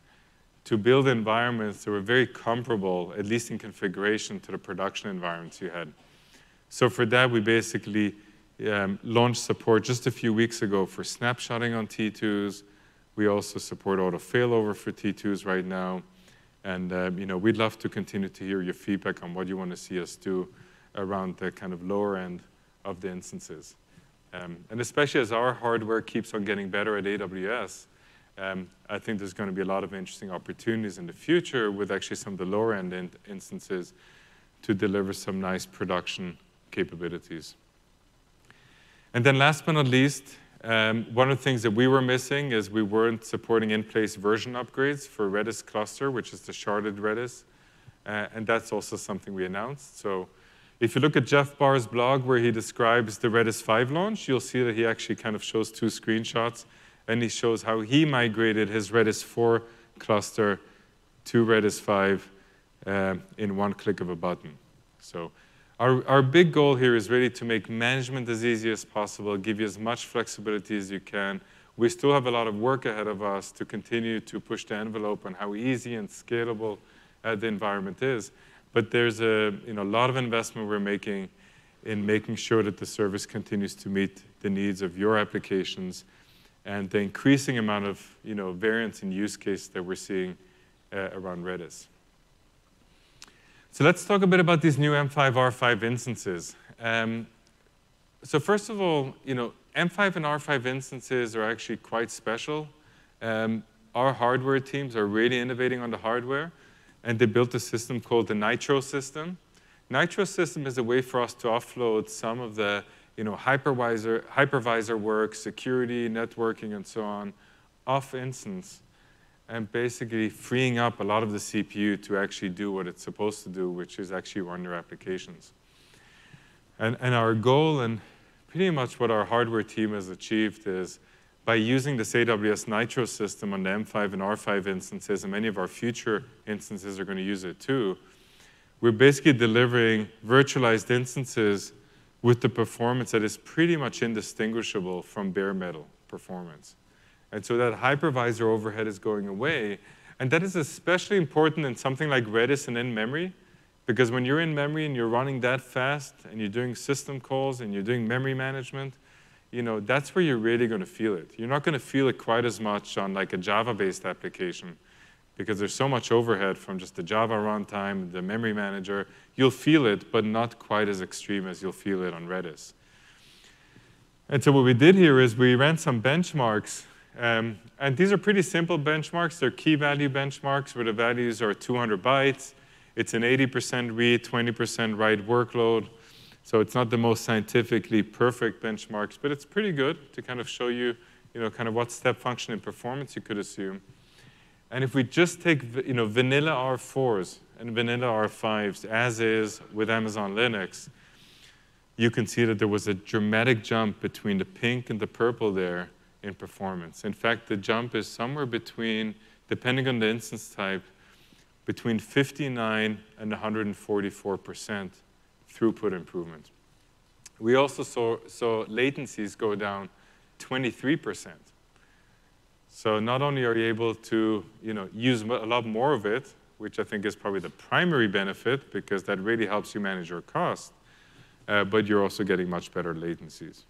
to build environments that were very comparable, at least in configuration, to the production environments you had. So for that, we basically launched support just a few weeks ago for snapshotting on T2s. We also support auto failover for T2s right now. And we'd love to continue to hear your feedback on what you want to see us do around the kind of lower end of the instances. And especially as our hardware keeps on getting better at AWS, I think there's going to be a lot of interesting opportunities in the future with actually some of the lower end instances to deliver some nice production capabilities. And then last but not least, one of the things that we were missing is we weren't supporting in-place version upgrades for Redis cluster, which is the sharded Redis. And that's also something we announced. So if you look at Jeff Barr's blog where he describes the Redis 5 launch, you'll see that he actually kind of shows two screenshots. And he shows how he migrated his Redis 4 cluster to Redis 5 in one click of a button. So our big goal here is really to make management as easy as possible, give you as much flexibility as you can. We still have a lot of work ahead of us to continue to push the envelope on how easy and scalable the environment is. But there's a lot of investment we're making in making sure that the service continues to meet the needs of your applications and the increasing amount of variance in use case that we're seeing around Redis. So let's talk a bit about these new M5, R5 instances. So first of all, M5 and R5 instances are actually quite special. Our hardware teams are really innovating on the hardware, and they built a system called the Nitro system. Nitro system is a way for us to offload some of the hypervisor work, security, networking, and so on, off instance, and basically freeing up a lot of the CPU to actually do what it's supposed to do, which is actually run your applications. And our goal, and pretty much what our hardware team has achieved, is by using this AWS Nitro system on the M5 and R5 instances, and many of our future instances are going to use it too, we're basically delivering virtualized instances with the performance that is pretty much indistinguishable from bare metal performance. And so that hypervisor overhead is going away. And that is especially important in something like Redis and in-memory, because when you're in memory and you're running that fast, and you're doing system calls, and you're doing memory management, that's where you're really going to feel it. You're not going to feel it quite as much on like a Java-based application, because there's so much overhead from just the Java runtime, the memory manager. You'll feel it, but not quite as extreme as you'll feel it on Redis. And so what we did here is we ran some benchmarks. And these are pretty simple benchmarks. They're key value benchmarks where the values are 200 bytes. It's an 80% read, 20% write workload. So it's not the most scientifically perfect benchmarks, but it's pretty good to kind of show you, kind of what step function in performance you could assume. And if we just take vanilla R4s and vanilla R5s as is with Amazon Linux, you can see that there was a dramatic jump between the pink and the purple there in performance. In fact, the jump is somewhere between, depending on the instance type, between 59 and 144% throughput improvement. We also saw latencies go down 23%. So not only are you able to use a lot more of it, which I think is probably the primary benefit, because that really helps you manage your cost, but you're also getting much better latencies.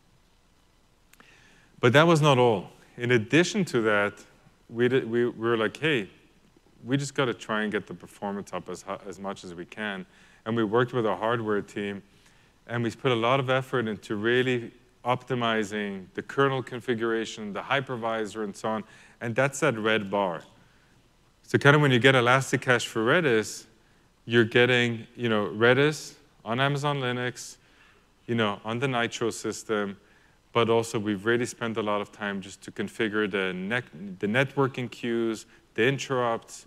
But that was not all. In addition to that, we were like, hey, we just got to try and get the performance up as much as we can. And we worked with our hardware team, and we put a lot of effort into really optimizing the kernel configuration, the hypervisor, and so on. And that's that red bar. So kind of when you get ElastiCache for Redis, you're getting Redis on Amazon Linux, on the Nitro system. But also, we've really spent a lot of time just to configure the networking queues, the interrupts,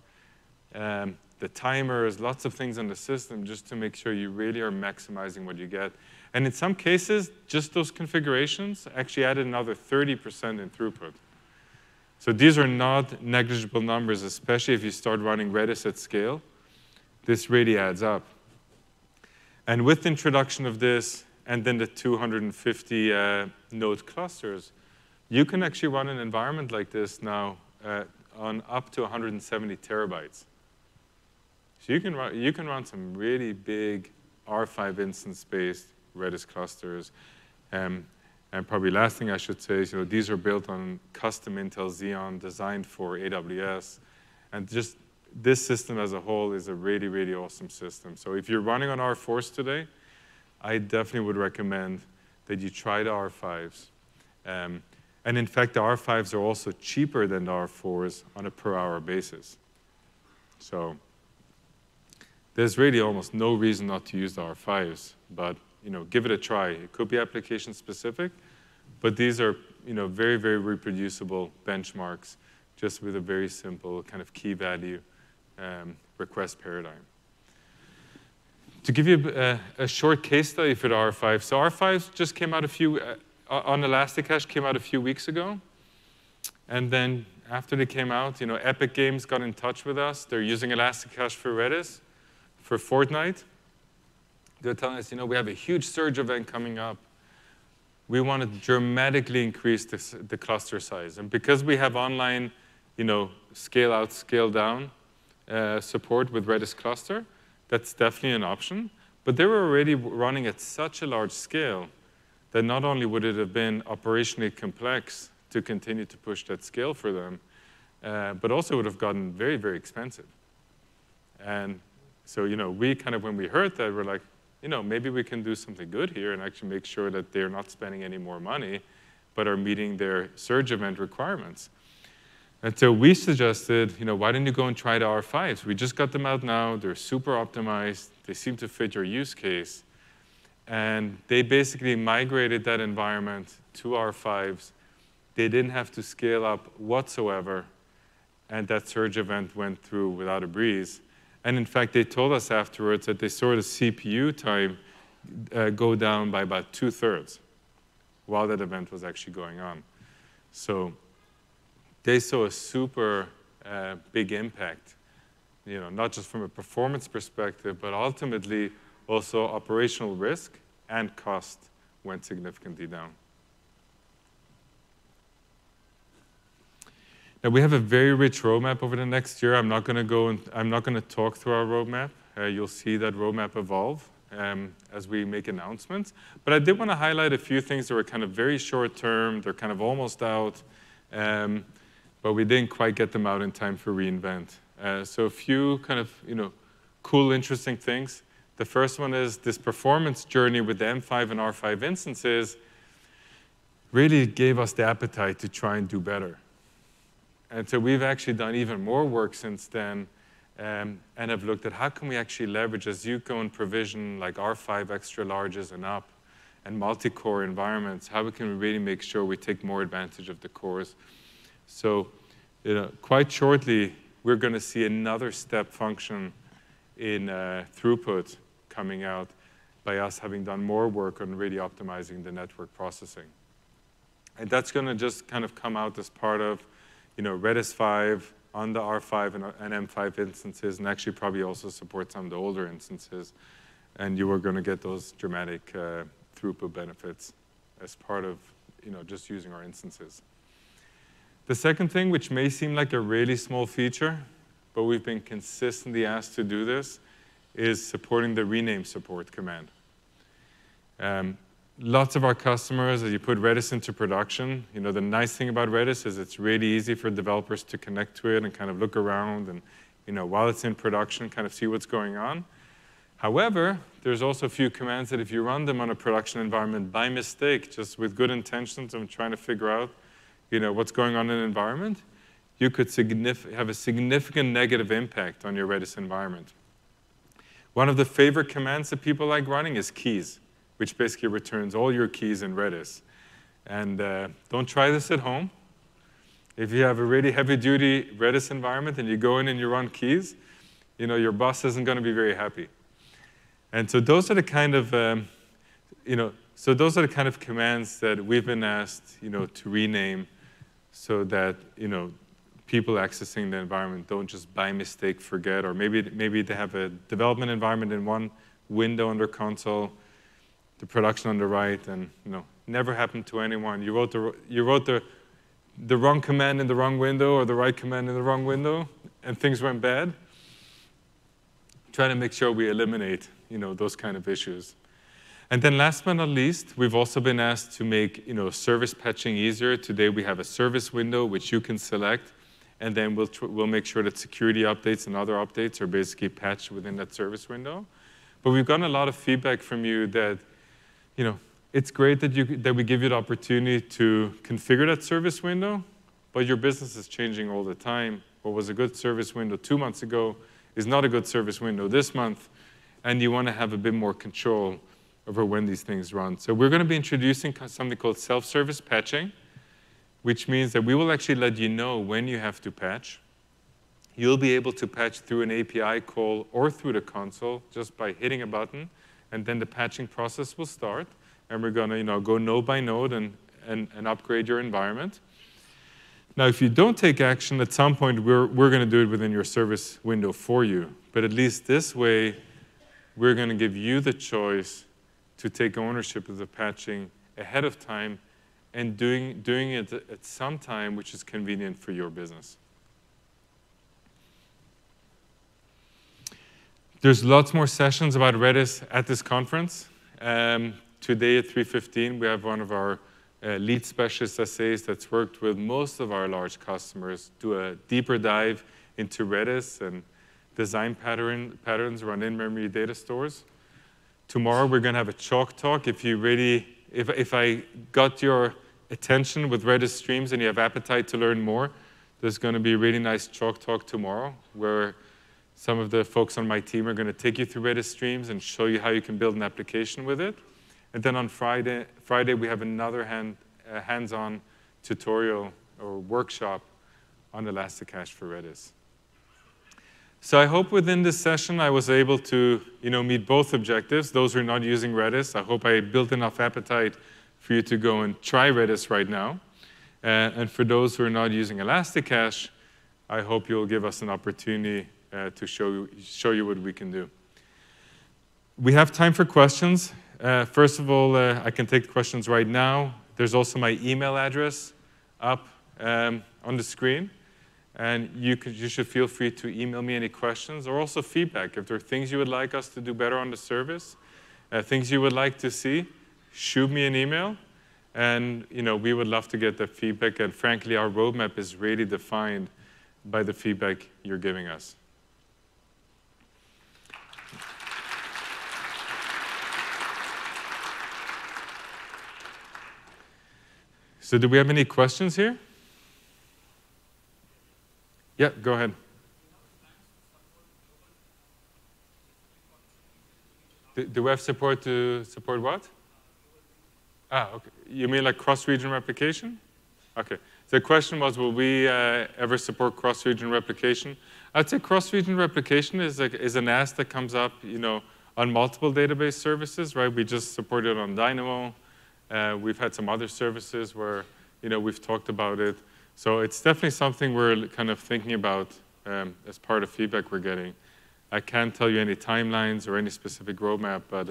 the timers, lots of things on the system just to make sure you really are maximizing what you get. And in some cases, just those configurations actually added another 30% in throughput. So these are not negligible numbers, especially if you start running Redis at scale. This really adds up. And with the introduction of this, and then the 250 node clusters, you can actually run an environment like this now on up to 170 terabytes. So you can run some really big R5 instance-based Redis clusters. And probably last thing I should say is, you know, these are built on custom Intel Xeon designed for AWS. And just this system as a whole is a really, really awesome system. So if you're running on R4s today, I definitely would recommend that you try the R5s. And in fact, the R5s are also cheaper than the R4s on a per-hour basis. So there's really almost no reason not to use the R5s, but you know, give it a try. It could be application-specific, but these are very, very reproducible benchmarks just with a very simple kind of key value request paradigm. To give you a short case study for the R5, so R5 just came out a few, on ElastiCache came out a few weeks ago. And then after they came out, you know, Epic Games got in touch with us. They're using ElastiCache for Redis, for Fortnite. They're telling us, you know, we have a huge surge event coming up. We want to dramatically increase the cluster size. And because we have online, scale out, scale down support with Redis cluster, that's definitely an option. But they were already running at such a large scale that not only would it have been operationally complex to continue to push that scale for them, but also would have gotten very, very expensive. And so, we kind of, when we heard that, we're like, maybe we can do something good here and actually make sure that they're not spending any more money, but are meeting their surge event requirements. And so we suggested, why didn't you go and try the R5s? We just got them out now. They're super optimized. They seem to fit your use case. And they basically migrated that environment to R5s. They didn't have to scale up whatsoever. And that surge event went through without a breeze. And in fact, they told us afterwards that they saw the CPU time go down by about 2/3 while that event was actually going on. So they saw a super big impact, not just from a performance perspective, but ultimately also operational risk and cost went significantly down. Now we have a very rich roadmap over the next year. I'm not going to go and I'm not going to talk through our roadmap. You'll see that roadmap evolve as we make announcements. But I did want to highlight a few things that were kind of very short term. They're kind of almost out. But we didn't quite get them out in time for reInvent. So a few kind of cool, interesting things. The first one is this performance journey with the M5 and R5 instances really gave us the appetite to try and do better. And so we've actually done even more work since then and have looked at how can we actually leverage as you go and provision like R5 extra larges and up and multi-core environments, how we can really make sure we take more advantage of the cores. So quite shortly, we're going to see another step function in throughput coming out by us having done more work on really optimizing the network processing. And that's going to just kind of come out as part of Redis 5 on the R5 and M5 instances, and actually probably also support some of the older instances. And you are going to get those dramatic throughput benefits as part of just using our instances. The second thing, which may seem like a really small feature, but we've been consistently asked to do this, is supporting the rename support command. Lots of our customers, as you put Redis into production, the nice thing about Redis is it's really easy for developers to connect to it and kind of look around and while it's in production, kind of see what's going on. However, there's also a few commands that if you run them on a production environment by mistake, just with good intentions of trying to figure out what's going on in an environment, you could have a significant negative impact on your Redis environment. One of the favorite commands that people like running is keys, which basically returns all your keys in Redis. And don't try this at home. If you have a really heavy-duty Redis environment and you go in and you run keys, you know, your boss isn't going to be very happy. And so those are the kind of, commands that we've been asked, to rename, so that people accessing the environment don't just by mistake forget, or maybe they have a development environment in one window under console, the production on the right, and never happened to anyone. You wrote the wrong command in the wrong window, or the right command in the wrong window, and things went bad. Trying to make sure we eliminate those kind of issues. And then last but not least, we've also been asked to make service patching easier. Today we have a service window which you can select, and then we'll make sure that security updates and other updates are basically patched within that service window. But we've gotten a lot of feedback from you that it's great that we give you the opportunity to configure that service window, but your business is changing all the time. What was a good service window 2 months ago is not a good service window this month, and you want to have a bit more control over when these things run. So we're going to be introducing something called self-service patching, which means that we will actually let you know when you have to patch. You'll be able to patch through an API call or through the console just by hitting a button, and then the patching process will start. And we're going to go node by node and upgrade your environment. Now, if you don't take action, at some point, we're going to do it within your service window for you. But at least this way, we're going to give you the choice to take ownership of the patching ahead of time and doing it at some time which is convenient for your business. There's lots more sessions about Redis at this conference. Today at 3:15, we have one of our lead specialist SAs that's worked with most of our large customers do a deeper dive into Redis and design patterns around in-memory data stores. Tomorrow we're going to have a chalk talk. If I got your attention with Redis streams and you have appetite to learn more, there's going to be a really nice chalk talk tomorrow where some of the folks on my team are going to take you through Redis streams and show you how you can build an application with it. And then on Friday we have another hands-on tutorial or workshop on ElastiCache for Redis. So I hope within this session I was able to meet both objectives. Those who are not using Redis, I hope I built enough appetite for you to go and try Redis right now. And for those who are not using ElastiCache, I hope you'll give us an opportunity to show you what we can do. We have time for questions. First of all, I can take questions right now. There's also my email address up on the screen. And you should feel free to email me any questions or also feedback. If there are things you would like us to do better on the service, things you would like to see, shoot me an email. And we would love to get that feedback. And frankly, our roadmap is really defined by the feedback you're giving us. So do we have any questions here? Yeah, go ahead. Do we have support to support what? Okay. You mean like cross-region replication? Okay. The question was, will we ever support cross-region replication? I'd say cross-region replication is an ask that comes up, on multiple database services, right? We just support it on Dynamo. We've had some other services where, we've talked about it. So it's definitely something we're kind of thinking about as part of feedback we're getting. I can't tell you any timelines or any specific roadmap, but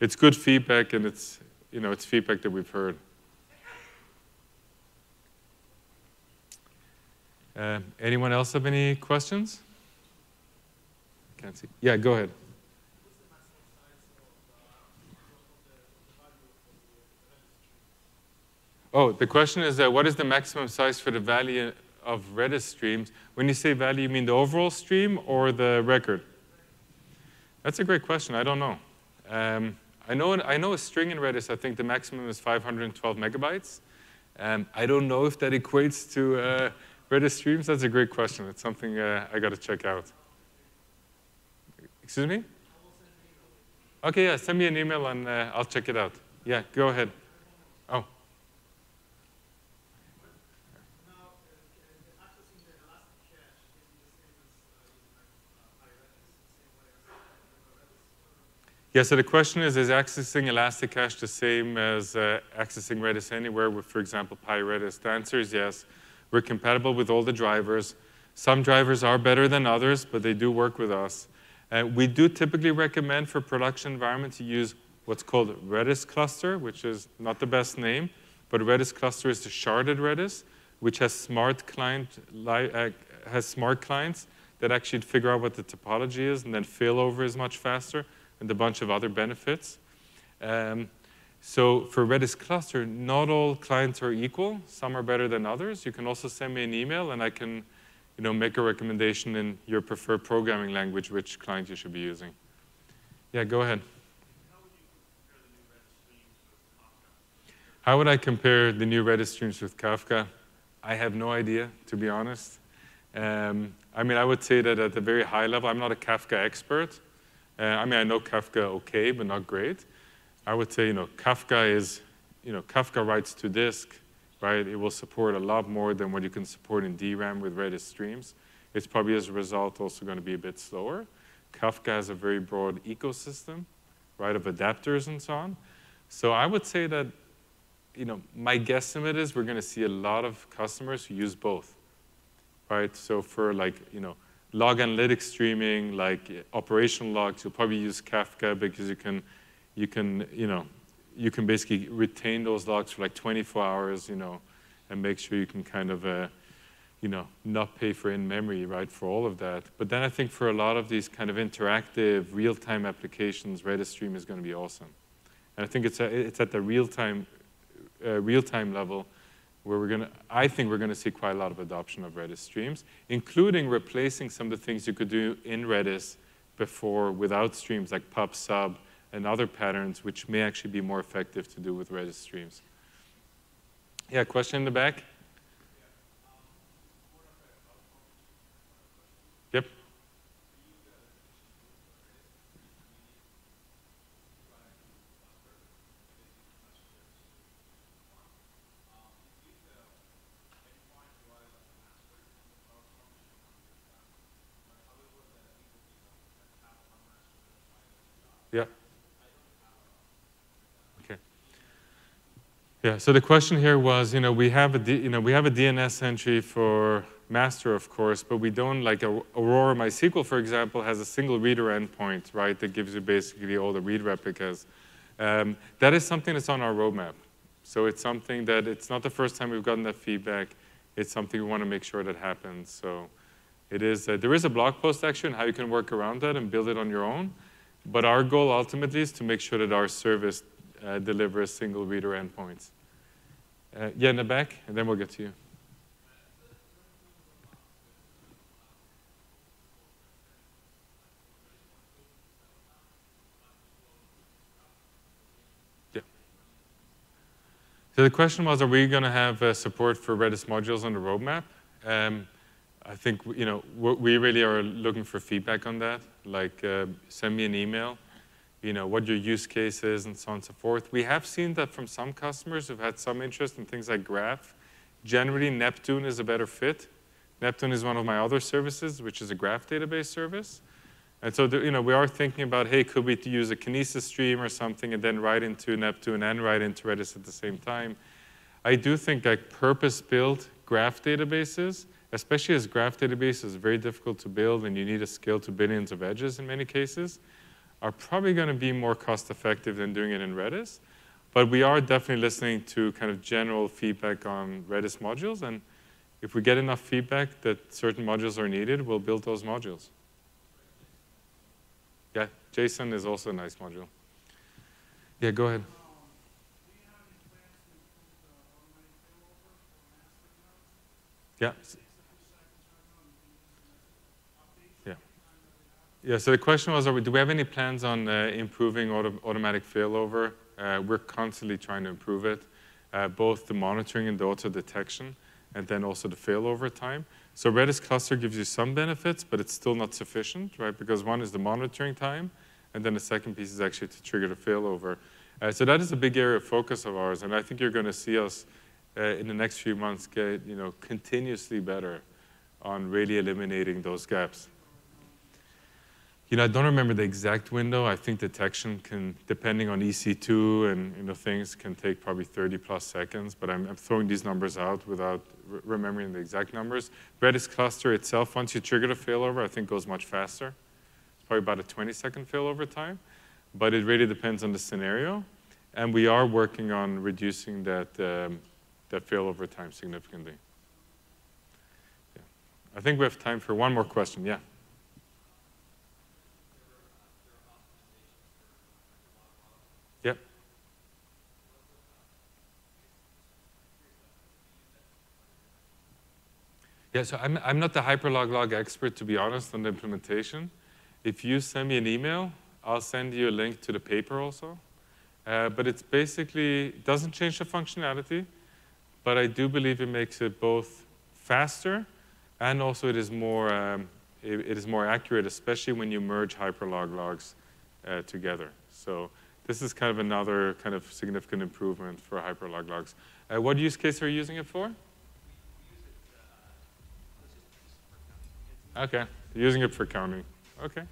it's good feedback, and it's feedback that we've heard. Anyone else have any questions? Can't see. Yeah, go ahead. Oh, the question is, what is the maximum size for the value of Redis streams? When you say value, you mean the overall stream or the record? That's a great question. I don't know. I know a string in Redis. I think the maximum is 512 megabytes. I don't know if that equates to Redis streams. That's a great question. It's something I got to check out. Excuse me? OK, yeah, send me an email, and I'll check it out. Yeah, go ahead. Oh. Yeah, so the question is accessing ElastiCache the same as accessing Redis anywhere with, for example, PyRedis? The answer is yes. We're compatible with all the drivers. Some drivers are better than others, but they do work with us. We do typically recommend for production environments you use what's called Redis cluster, which is not the best name, but Redis cluster is the sharded Redis, which has smart clients that actually figure out what the topology is, and then failover is much faster, and a bunch of other benefits. So for Redis cluster, not all clients are equal. Some are better than others. You can also send me an email, and I can make a recommendation in your preferred programming language which client you should be using. Yeah, go ahead. How would I compare the new Redis streams with Kafka? I have no idea, to be honest. I mean, I would say that at the very high level, I'm not a Kafka expert. I mean, I know Kafka okay, but not great. I would say, Kafka is, Kafka writes to disk, right? It will support a lot more than what you can support in DRAM with Redis streams. It's probably as a result also going to be a bit slower. Kafka has a very broad ecosystem, right, of adapters and so on. So I would say that, my guesstimate is we're going to see a lot of customers who use both, right? So for log analytics streaming, like operational logs, you'll probably use Kafka because you can basically retain those logs for like 24 hours, and make sure you can kind of, not pay for in-memory, right, for all of that. But then I think for a lot of these kind of interactive, real-time applications, Redis stream is going to be awesome, and I think it's at the real-time level, where I think we're gonna see quite a lot of adoption of Redis streams, including replacing some of the things you could do in Redis before without streams, like pub sub and other patterns, which may actually be more effective to do with Redis streams. Yeah, question in the back? Yep. Yeah, so the question here was, we have a DNS entry for master, of course, but we don't, like Aurora MySQL, for example, has a single reader endpoint, right, that gives you basically all the read replicas. That is something that's on our roadmap. So it's something that, it's not the first time we've gotten that feedback. It's something we want to make sure that happens. So it is, there is a blog post actually on how you can work around that and build it on your own. But our goal ultimately is to make sure that our service deliver a single reader endpoints. Yeah, in the back, and then we'll get to you. Yeah. So the question was, are we going to have support for Redis modules on the roadmap? I think we really are looking for feedback on that. Like, send me an email. What your use case is, and so on and so forth. We have seen that from some customers who've had some interest in things like Graph. Generally, Neptune is a better fit. Neptune is one of my other services, which is a Graph database service. And so we are thinking about, hey, could we use a Kinesis stream or something and then write into Neptune and write into Redis at the same time? I do think like purpose-built Graph databases, especially as Graph databases is very difficult to build and you need to scale to billions of edges in many cases, are probably going to be more cost-effective than doing it in Redis. But we are definitely listening to kind of general feedback on Redis modules. And if we get enough feedback that certain modules are needed, we'll build those modules. Yeah, JSON is also a nice module. Yeah, go ahead. Yeah. Yeah, so the question was, do we have any plans on improving automatic failover? We're constantly trying to improve it, both the monitoring and the auto-detection, and then also the failover time. So Redis cluster gives you some benefits, but it's still not sufficient, right? Because one is the monitoring time, and then the second piece is actually to trigger the failover. So that is a big area of focus of ours, and I think you're going to see us in the next few months get continuously better on really eliminating those gaps. You know, I don't remember the exact window. I think detection can, depending on EC2 and things, can take probably 30-plus seconds. But I'm throwing these numbers out without remembering the exact numbers. Redis cluster itself, once you trigger the failover, I think goes much faster. It's probably about a 20-second failover time. But it really depends on the scenario. And we are working on reducing that, that failover time significantly. Yeah. I think we have time for one more question. Yeah. Yeah, so I'm not the hyperloglog expert, to be honest, on the implementation. If you send me an email, I'll send you a link to the paper also. But it's basically, it doesn't change the functionality, but I do believe it makes it both faster and also it is more accurate, especially when you merge hyperloglogs together. So this is kind of another kind of significant improvement for hyperloglogs. What use case are you using it for? Okay, using it for counting. Okay.